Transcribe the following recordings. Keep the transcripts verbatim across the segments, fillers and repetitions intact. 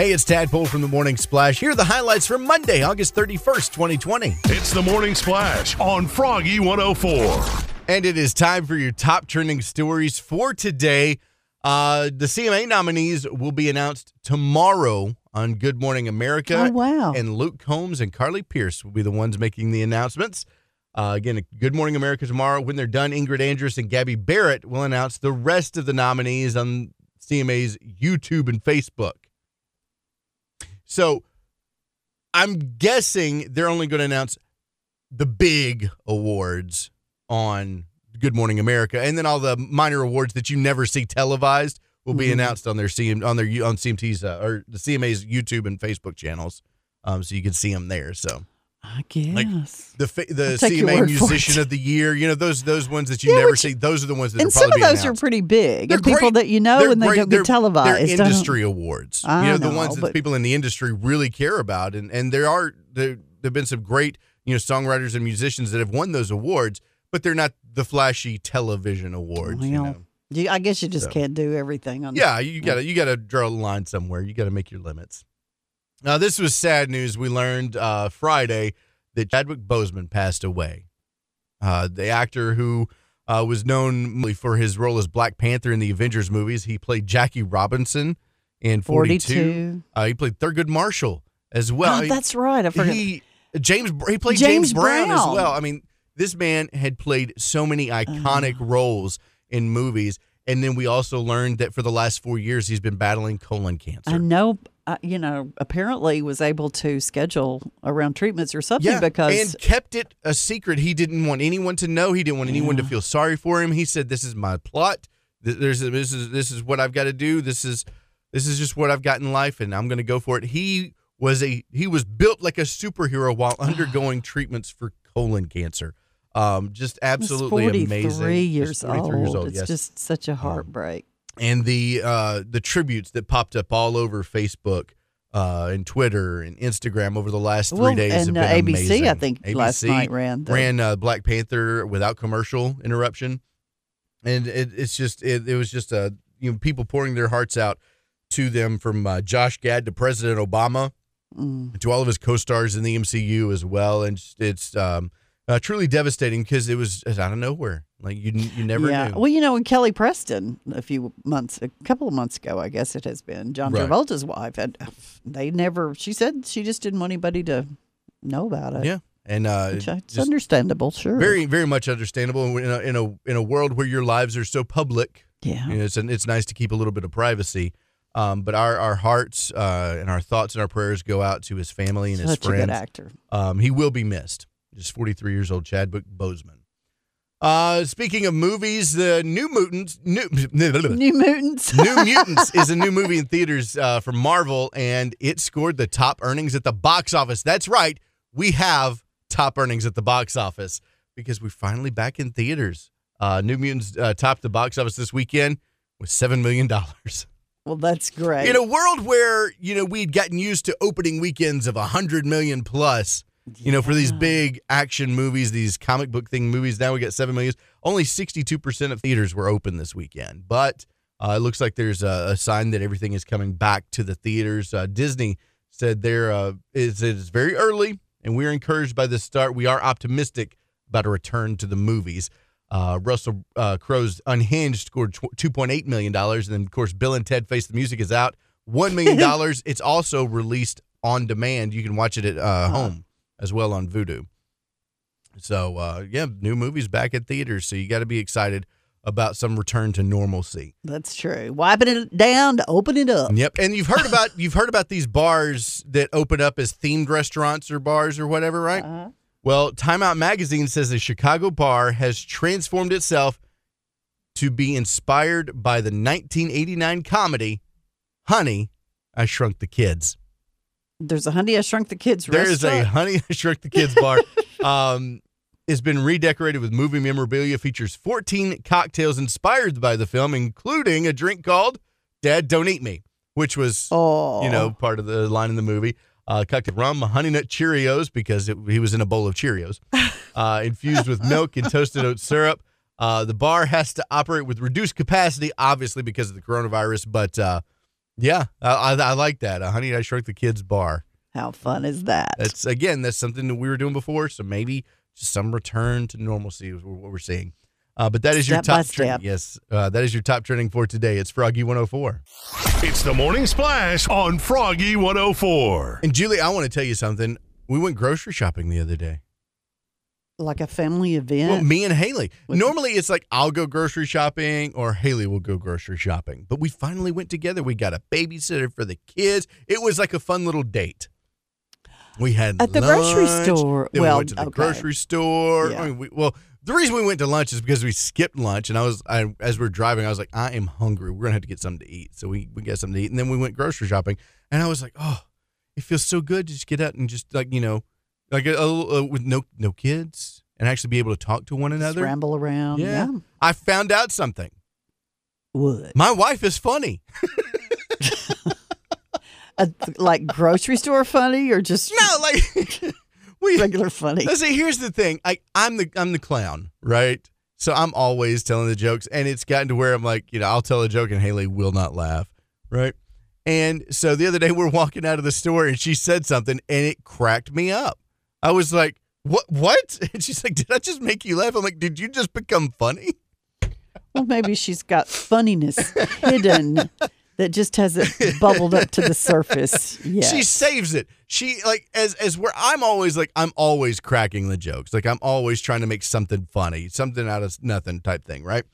Hey, it's Tadpole from The Morning Splash. Here are the highlights from Monday, August thirty-first, twenty twenty. It's The Morning Splash on Froggy one oh four. And it is time for your top trending stories for today. Uh, the C M A nominees will be announced tomorrow on Good Morning America. Oh, wow. And Luke Combs and Carly Pearce will be the ones making the announcements. Uh, again, Good Morning America tomorrow. When they're done, Ingrid Andress and Gabby Barrett will announce the rest of the nominees on C M A's YouTube and Facebook. So I'm guessing they're only going to announce the big awards on Good Morning America, and then all the minor awards that you never see televised will be mm-hmm. announced on their C M on their on C M T's uh, or the C M A's YouTube and Facebook channels, um, so you can see them there. So I guess like the the C M A Musician of the Year, you know those those ones that you yeah, never which, see. Those are the ones that and some of those announced. Are pretty big. They're great, people that you know and they great, don't get televised. They're industry awards, I you know, know the ones that people in the industry really care about, and and there are there have been some great you know songwriters and musicians that have won those awards. But they're not the flashy television awards. Well, you know? you, I guess you just so. can't do everything. On yeah, you got to you got to draw a line somewhere. You got to make your limits. Now, this was sad news. We learned uh, Friday that Chadwick Boseman passed away. Uh, the actor who uh, was known for his role as Black Panther in the Avengers movies. He played Jackie Robinson in forty-two. forty-two. Uh, he played Thurgood Marshall as well. Oh, that's right. I forgot. He, James, he played James, James Brown. Brown as well. I mean... This man had played so many iconic uh, roles in movies, and then we also learned that for the last four years he's been battling colon cancer. I know, uh, you know, apparently was able to schedule around treatments or something yeah, because... and kept it a secret. He didn't want anyone to know. He didn't want yeah. anyone to feel sorry for him. He said, this is my plot. There's, this is this is what I've got to do. This is this is just what I've got in life, and I'm going to go for it. He was a he was built like a superhero while undergoing treatments for colon cancer. Um, just absolutely amazing. forty-three years old. Years old. It's yes. just such a heartbreak. Um, and the uh, the tributes that popped up all over Facebook uh, and Twitter and Instagram over the last three well, days and, have been uh, A B C, amazing. I think A B C last night ran the... ran uh, Black Panther without commercial interruption, and it, it's just it, it was just uh, you know people pouring their hearts out to them from uh, Josh Gad to President Obama mm. to all of his co-stars in the M C U as well, and it's. Um, Uh, truly devastating because it was out of nowhere. Like you, you never yeah. knew. Well, you know, and Kelly Preston, a few months, a couple of months ago, I guess it has been, John right. Travolta's wife, and they never. She said she just didn't want anybody to know about it. Yeah, and uh, which, it's understandable, sure. Very, very much understandable in a in a in a world where your lives are so public. Yeah, you know, it's it's nice to keep a little bit of privacy. Um, but our, our hearts uh, and our thoughts and our prayers go out to his family and Such his friends. Such a good actor. Um, he will be missed. Just forty-three years old, Chadwick Boseman. Uh, speaking of movies, the New Mutants, New, New Mutants, New Mutants is a new movie in theaters uh, from Marvel, and it scored the top earnings at the box office. That's right, we have top earnings at the box office because we're finally back in theaters. Uh, New Mutants uh, topped the box office this weekend with seven million dollars. Well, that's great. In a world where you know we'd gotten used to opening weekends of a hundred million plus. You know, for these big action movies, these comic book thing movies, now we got seven million. Only sixty-two percent of theaters were open this weekend. But uh, it looks like there's a, a sign that everything is coming back to the theaters. Uh, Disney said there uh, is it is very early, and we're encouraged by this start. We are optimistic about a return to the movies. Uh, Russell uh, Crowe's Unhinged scored two point eight million dollars. And then, of course, Bill and Ted Face the Music is out. one million dollars. It's also released on demand. You can watch it at uh, home. As well on Voodoo. So, uh, yeah, new movies back at theaters, so you got to be excited about some return to normalcy. That's true. Wiping it down to open it up. Yep. And you've heard about you've heard about these bars that open up as themed restaurants or bars or whatever, right? Uh-huh. Well, Time Out Magazine says the Chicago bar has transformed itself to be inspired by the nineteen eighty-nine comedy, Honey, I Shrunk the Kids. There's a Honey, I Shrunk the Kids restaurant. There is a Honey, I Shrunk the Kids bar. um, it's been redecorated with movie memorabilia. Features fourteen cocktails inspired by the film, including a drink called Dad Don't Eat Me, which was, oh. you know, part of the line in the movie. Uh, cocktail rum, honey nut Cheerios, because it, he was in a bowl of Cheerios, uh, infused with milk and toasted oat syrup. Uh, the bar has to operate with reduced capacity, obviously because of the coronavirus, but... Uh, Yeah, I, I, I like that. Uh, Honey, I Shrunk the Kids bar. How fun is that? That's again, that's something that we were doing before, so maybe just some return to normalcy is what we're seeing. Uh, but that is step your top trending. Yes, uh, that is your top trending for today. It's Froggy one oh four. It's the Morning Splash on Froggy one oh four. And Julie, I want to tell you something. We went grocery shopping the other day. Like a family event? Well, me and Haley. With Normally, it's like I'll go grocery shopping or Haley will go grocery shopping. But we finally went together. We got a babysitter for the kids. It was like a fun little date. We had At the lunch, grocery store. Well, we went to the okay. grocery store. Yeah. I mean, we, well, the reason we went to lunch is because we skipped lunch, and I was, I, as we were driving, I was like, I am hungry. We're going to have to get something to eat. So we, we got something to eat, and then we went grocery shopping, and I was like, oh, it feels so good to just get out and just, like, you know, like a, a, a, with no no kids and actually be able to talk to one another. Scramble around. Yeah. yeah. I found out something. What? My wife is funny. a, like grocery store funny or just? No, like... We, regular funny. Let's see, here's the thing. I, I'm the I'm the clown, right? So I'm always telling the jokes, and it's gotten to where I'm like, you know, I'll tell a joke, and Haley will not laugh, right? And so the other day, we're walking out of the store, and she said something, and it cracked me up. I was like, what? What? And she's like, did I just make you laugh? I'm like, did you just become funny? Well, maybe she's got funniness hidden. That just hasn't bubbled up to the surface yet. She saves it. She, like, as as where I'm always, like, I'm always cracking the jokes. Like, I'm always trying to make something funny, something out of nothing type thing, right?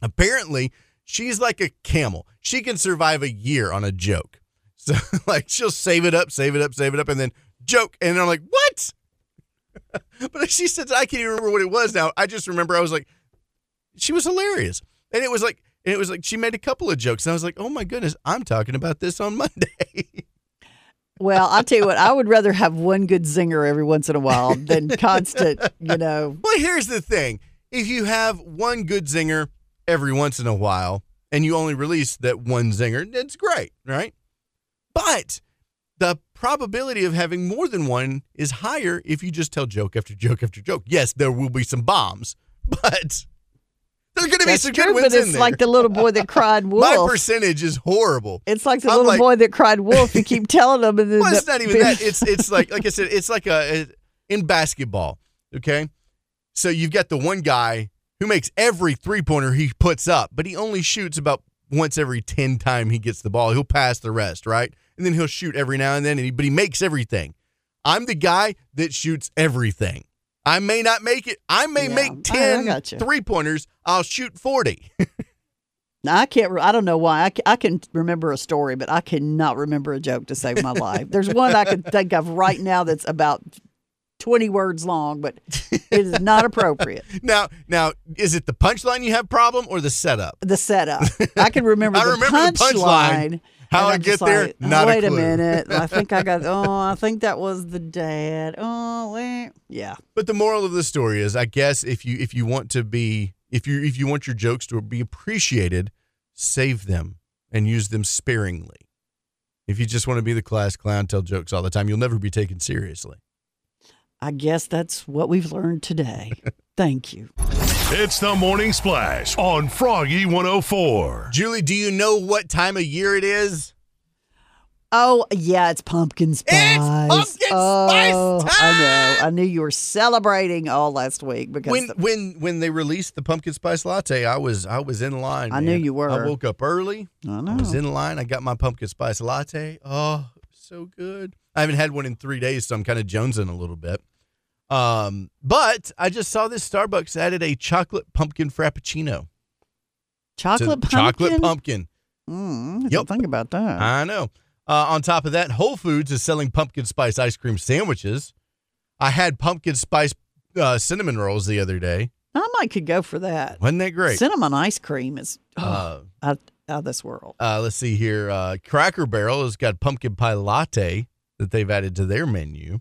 Apparently, she's like a camel. She can survive a year on a joke. So, like, she'll save it up, save it up, save it up, and then joke. And I'm like, what? But she said, I can't even remember what it was now. I just remember I was like, she was hilarious. And it was like, And it was like she made a couple of jokes, and I was like, oh, my goodness, I'm talking about this on Monday. Well, I'll tell you what, I would rather have one good zinger every once in a while than constant, you know. Well, here's the thing. If you have one good zinger every once in a while, and you only release that one zinger, that's great, right? But the probability of having more than one is higher if you just tell joke after joke after joke. Yes, there will be some bombs, but... There's going to be That's some true, good wins but it's in there. Like the little boy that cried wolf. My percentage is horrible. It's like the I'm little like, boy that cried wolf. You keep telling them. And then well, it's not even that. It's it's like like I said. It's like a, a in basketball. Okay, so you've got the one guy who makes every three pointer he puts up, but he only shoots about once every ten time he gets the ball. He'll pass the rest, right? And then he'll shoot every now and then. And he, but he makes everything. I'm the guy that shoots everything. I may not make it. I may yeah. make ten oh, three-pointers. I'll shoot forty. Now, I can't. I don't know why. I can, I can remember a story, but I cannot remember a joke to save my life. There's one I could think of right now that's about twenty words long, but it is not appropriate. Now, now, is it the punchline you have problem or the setup? The setup. I can remember, I the, remember punch the punch line. line. How I get there? Like, not oh, a wait clue. Wait a minute. I think I got. Oh, I think that was the dad. Oh, wait. Yeah. But the moral of the story is, I guess if you if you want to be if you if you want your jokes to be appreciated, save them and use them sparingly. If you just want to be the class clown, tell jokes all the time, you'll never be taken seriously. I guess that's what we've learned today. Thank you. It's the Morning Splash on Froggy one oh four. Julie, do you know what time of year it is? Oh, yeah, it's pumpkin spice. It's pumpkin oh, spice time! I know. I knew you were celebrating all last week because when the, when when they released the pumpkin spice latte, I was I was in line. I man. knew you were. I woke up early. I know. I was in line. I got my pumpkin spice latte. Oh, it was so good. I haven't had one in three days, so I'm kind of jonesing a little bit. Um, but I just saw this Starbucks added a chocolate pumpkin frappuccino. Chocolate pumpkin? Chocolate pumpkin. Mm, I yep. think about that. I know. Uh, on top of that, Whole Foods is selling pumpkin spice ice cream sandwiches. I had pumpkin spice uh, cinnamon rolls the other day. I might could go for that. Wasn't that great? Cinnamon ice cream is oh, uh, out, out of this world. Uh, let's see here. Uh, Cracker Barrel has got pumpkin pie latte that they've added to their menu.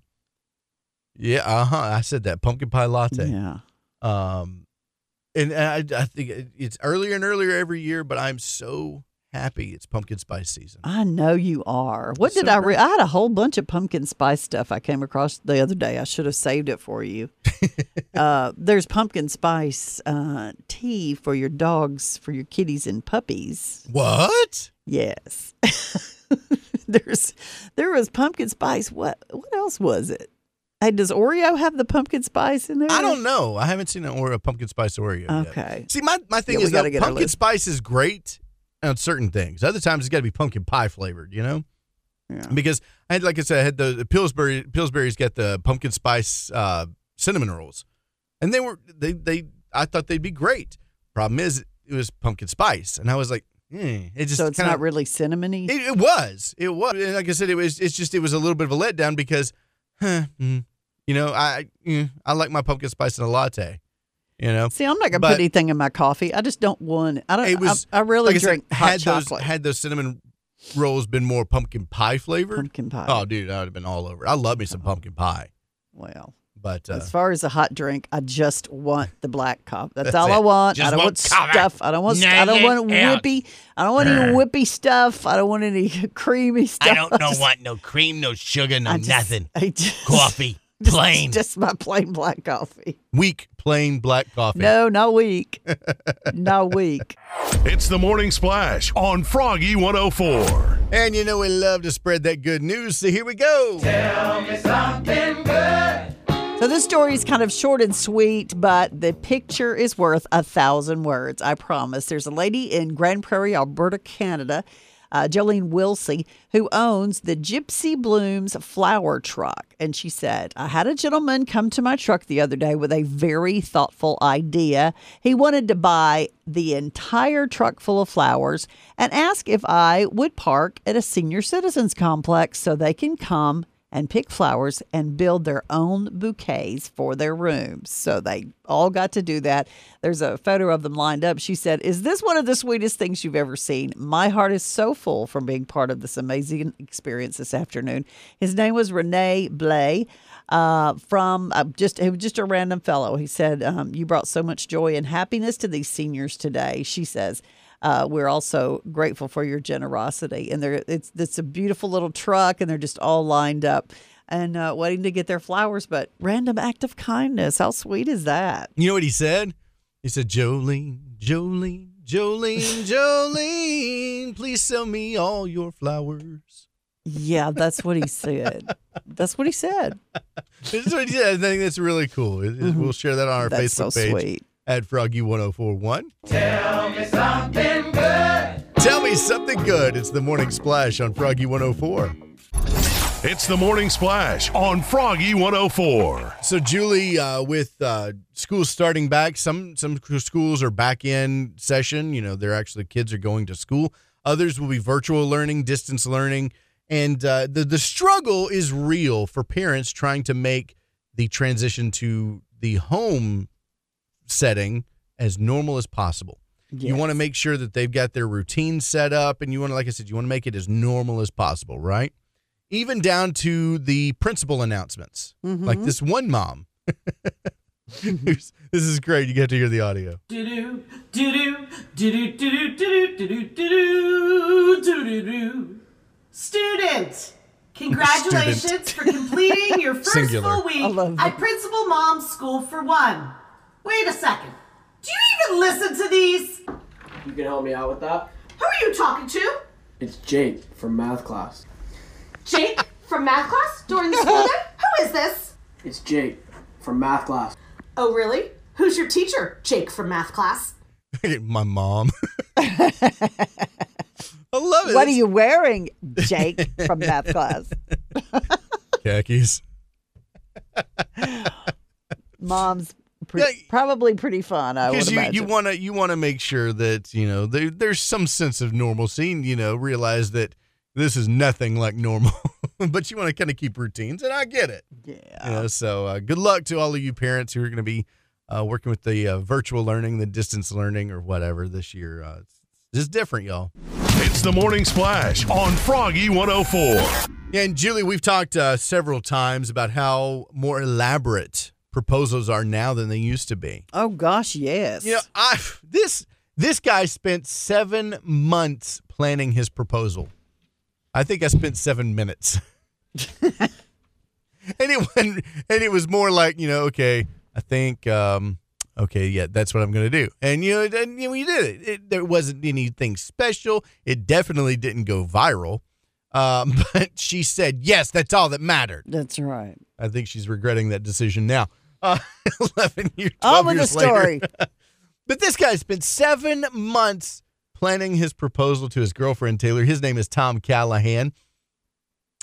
Yeah, uh-huh. I said that. Pumpkin pie latte. Yeah. Um, and I, I think it's earlier and earlier every year, but I'm so happy it's pumpkin spice season. I know you are. What did so I read? I had a whole bunch of pumpkin spice stuff I came across the other day. I should have saved it for you. uh, there's pumpkin spice uh, tea for your dogs, for your kitties and puppies. What? Yes. There's, there was pumpkin spice. What, what else was it? Hey, does Oreo have the pumpkin spice in there? I don't know. I haven't seen an Oreo pumpkin spice Oreo. Okay. Yet. See, my, my thing yeah, is though, pumpkin spice is great on certain things. Other times it's got to be pumpkin pie flavored, you know? Yeah. Because I had, like I said, I had the, the Pillsbury. Pillsbury's got the pumpkin spice uh, cinnamon rolls, and they were they they. I thought they'd be great. Problem is, it was pumpkin spice, and I was like, hmm. It just so it's kinda, not really cinnamony. It, it was. It was. And like I said, it was. It's just it was a little bit of a letdown because. Huh, mm, you know, I mm, I like my pumpkin spice in a latte. You know, see, I'm not gonna but, put anything in my coffee. I just don't want. I don't. It was, I, I really like drink I said, hot had chocolate. Those, had those cinnamon rolls been more pumpkin pie flavored? Pumpkin pie. Oh, dude, I would have been all over. I love me some oh. pumpkin pie. Well, but uh, as far as a hot drink, I just want the black cup. That's, that's all it. I want. Just I don't want stuff. I don't want. St- I don't want whippy. Out. I don't want uh, any whippy stuff. I don't want any creamy stuff. I don't know I just, want no cream, no sugar, no I just, nothing. I just, coffee, plain. Just, just my plain black coffee. Weak, plain black coffee. No, not weak. Not weak. It's the Morning Splash on Froggy one oh four. And you know we love to spread that good news, so here we go. Tell me something good. So this story is kind of short and sweet, but the picture is worth a thousand words, I promise. There's a lady in Grand Prairie, Alberta, Canada, uh, Jolene Wilsey, who owns the Gypsy Blooms flower truck. And she said, I had a gentleman come to my truck the other day with a very thoughtful idea. He wanted to buy the entire truck full of flowers and ask if I would park at a senior citizens complex so they can come and pick flowers and build their own bouquets for their rooms. So they all got to do that. There's a photo of them lined up. She said, is this one of the sweetest things you've ever seen? My heart is so full from being part of this amazing experience this afternoon. His name was Renee Blay uh, from uh, just, it was just a random fellow. He said, um, you brought so much joy and happiness to these seniors today. She says, Uh, we're also grateful for your generosity. And they're, it's it's a beautiful little truck, and they're just all lined up and uh, waiting to get their flowers. But random act of kindness. How sweet is that? You know what he said? He said, Jolene, Jolene, Jolene, Jolene, please sell me all your flowers. Yeah, that's what he said. That's what he said. That's what he said. I think that's really cool. Mm-hmm. We'll share that on our that's Facebook so page. Sweet. At Froggy one oh four point one. Tell me something good. Tell me something good. It's the Morning Splash on Froggy one oh four. It's the Morning Splash on Froggy one oh four. So, Julie, uh, with uh, schools starting back, some some schools are back in session. You know, they're actually kids are going to school. Others will be virtual learning, distance learning, and uh, the the struggle is real for parents trying to make the transition to the home setting as normal as possible. Yes. You want to make sure that they've got their routine set up, and you want to, like I said, you want to make it as normal as possible, right? Even down to the principal announcements. Mm-hmm. Like this one mom. This is great. You get to hear the audio. Do-do, do-do, do-do, do-do, do-do, do-do, do-do. Student, congratulations Student. for completing your first Singular. full week at Principal Mom's School for One. Wait a second. Do you even listen to these? You can help me out with that? Who are you talking to? It's Jake from math class. Jake from math class? During the school day? Who is this? It's Jake from math class. Oh, really? Who's your teacher, Jake from math class? My mom. I love it. What are you wearing, Jake from math class? Khakis. Mom's. Pretty, yeah, probably pretty fun. I would you, imagine. You want to you want to make sure that you know there, there's some sense of normalcy. And, you know, realize that this is nothing like normal, but you want to kind of keep routines, and I get it. Yeah. You know, so uh, good luck to all of you parents who are going to be uh, working with the uh, virtual learning, the distance learning, or whatever this year. Uh, it's, it's different, y'all. It's the Morning Splash on Froggy one oh four. Yeah, and Julie, we've talked uh, several times about how more elaborate proposals are now than they used to be. Oh gosh, yes. You know, I this this guy spent seven months planning his proposal. I think I spent seven minutes. and it went, and it was more like, you know, okay, I think um, okay, yeah, that's what I'm going to do. And, you know, and, you know, we did it. it. There wasn't anything special. It definitely didn't go viral. Um, but she said, yes, that's all that mattered. That's right. I think she's regretting that decision now. Uh, eleven years, twelve all in years the story. Later. But this guy spent seven months planning his proposal to his girlfriend, Taylor. His name is Tom Callahan.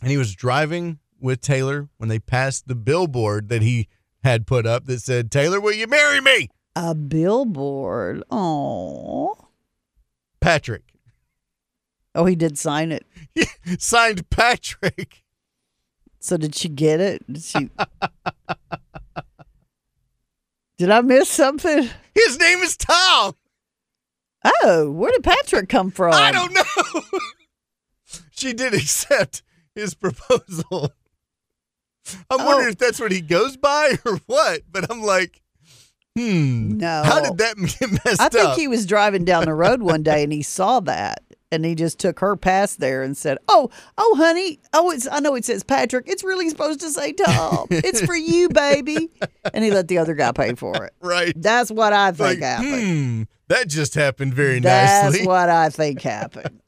And he was driving with Taylor when they passed the billboard that he had put up that said, Taylor, will you marry me? A billboard. Oh, Patrick. Oh, he did sign it. Yeah, signed Patrick. So did she get it? Did she... Did I miss something? His name is Tom. Oh, where did Patrick come from? I don't know. She did accept his proposal. I'm oh. wondering if that's what he goes by or what, but I'm like, hmm. No. How did that get messed up? I think up? He was driving down the road one day and he saw that. And he just took her past there and said, oh, oh, honey. Oh, it's I know it says Patrick. It's really supposed to say Tom. It's for you, baby. And he let the other guy pay for it. Right. That's what I think like, happened. Hmm, that just happened very That's nicely. That's what I think happened.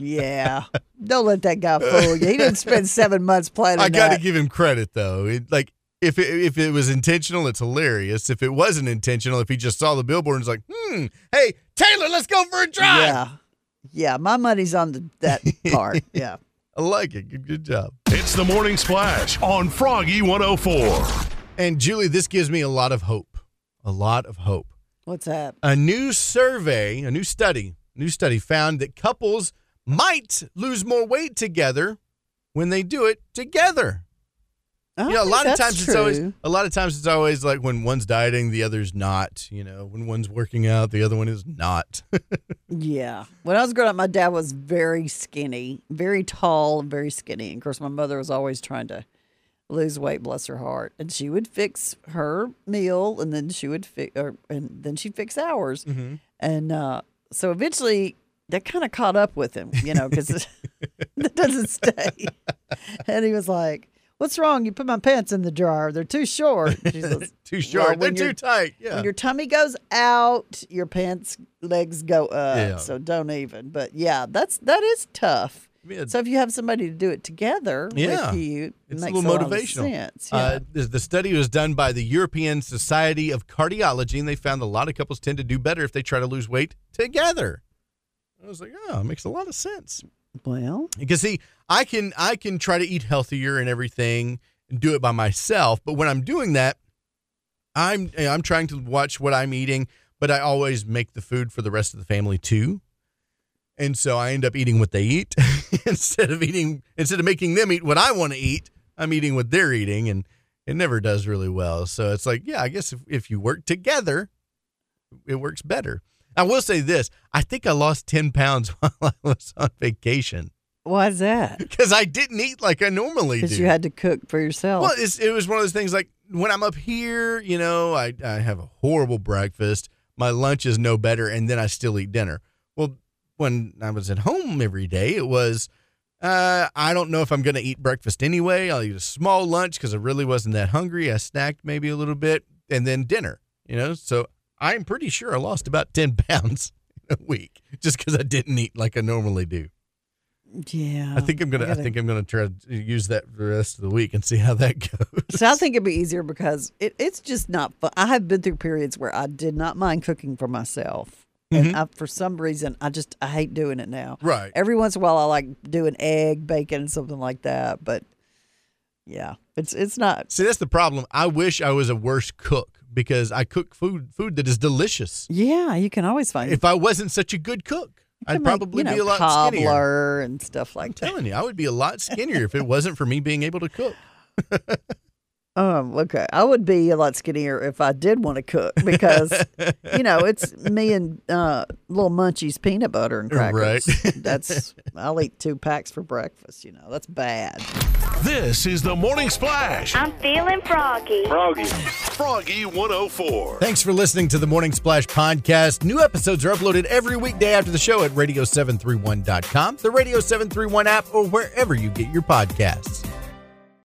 Yeah. Don't let that guy fool you. He didn't spend seven months planning that. I got to give him credit, though. It, like, if it, if it was intentional, it's hilarious. If it wasn't intentional, if he just saw the billboard and was like, hmm, hey, Taylor, let's go for a drive. Yeah. Yeah, my money's on the, that part. Yeah. I like it. Good, good job. It's the Morning Splash on Froggy one oh four. And, Julie, this gives me a lot of hope. A lot of hope. What's that? A new survey, a new study, new study found that couples might lose more weight together when they do it together. I you know, a lot of times true. it's always a lot of times it's always like when one's dieting, the other's not. You know, when one's working out, the other one is not. Yeah. When I was growing up, my dad was very skinny, very tall, very skinny. And of course, my mother was always trying to lose weight, bless her heart. And she would fix her meal, and then she would fix, and then she'd fix ours. Mm-hmm. And uh, so eventually, that kind of caught up with him, you know, because that doesn't stay. And he was like, what's wrong? You put my pants in the dryer. They're too short. Says, too short. Well, they're too tight. Yeah. When your tummy goes out, your pants legs go up. Yeah. So don't even. But yeah, that's that is tough. Yeah. So if you have somebody to do it together yeah. with you, it it's makes a little a motivational. Lot of sense. Yeah. Uh, the study was done by the European Society of Cardiology, and they found a lot of couples tend to do better if they try to lose weight together. I was like, oh, it makes a lot of sense. Well, because see, I can I can try to eat healthier and everything and do it by myself. But when I'm doing that, I'm I'm trying to watch what I'm eating, but I always make the food for the rest of the family too. And so I end up eating what they eat instead of eating instead of making them eat what I want to eat. I'm eating what they're eating, and it never does really well. So it's like, yeah, I guess if, if you work together, it works better. I will say this. I think I lost ten pounds while I was on vacation. Why is that? Because I didn't eat like I normally do. Because you had to cook for yourself. Well, it's, it was one of those things like when I'm up here, you know, I, I have a horrible breakfast. My lunch is no better, and then I still eat dinner. Well, when I was at home every day, it was, uh, I don't know if I'm going to eat breakfast anyway. I'll eat a small lunch because I really wasn't that hungry. I snacked maybe a little bit, and then dinner, you know, so I'm pretty sure I lost about ten pounds in a week just because I didn't eat like I normally do. Yeah. I think I'm going to, I think I'm going to try to use that for the rest of the week and see how that goes. So I think it'd be easier because it, it's just not fun. I have been through periods where I did not mind cooking for myself. Mm-hmm. And I, for some reason, I just, I hate doing it now. Right. Every once in a while I like doing egg, bacon, something like that. But yeah, it's, it's not. See, that's the problem. I wish I was a worse cook. Because I cook food food that is delicious. Yeah, you can always find it. If I wasn't such a good cook, I'd make, probably you know, be a lot cobbler skinnier. Cobbler and stuff like I'm that. I'm telling you, I would be a lot skinnier if it wasn't for me being able to cook. um, okay, I would be a lot skinnier if I did want to cook because, you know, it's me and uh, Little Munchies peanut butter and crackers. Right. That's I'll eat two packs for breakfast, you know. That's bad. This is the Morning Splash. I'm feeling froggy. Froggy. Froggy one oh four. Thanks for listening to the Morning Splash podcast. New episodes are uploaded every weekday after the show at radio seven three one dot com, the Radio seven thirty-one app, or wherever you get your podcasts.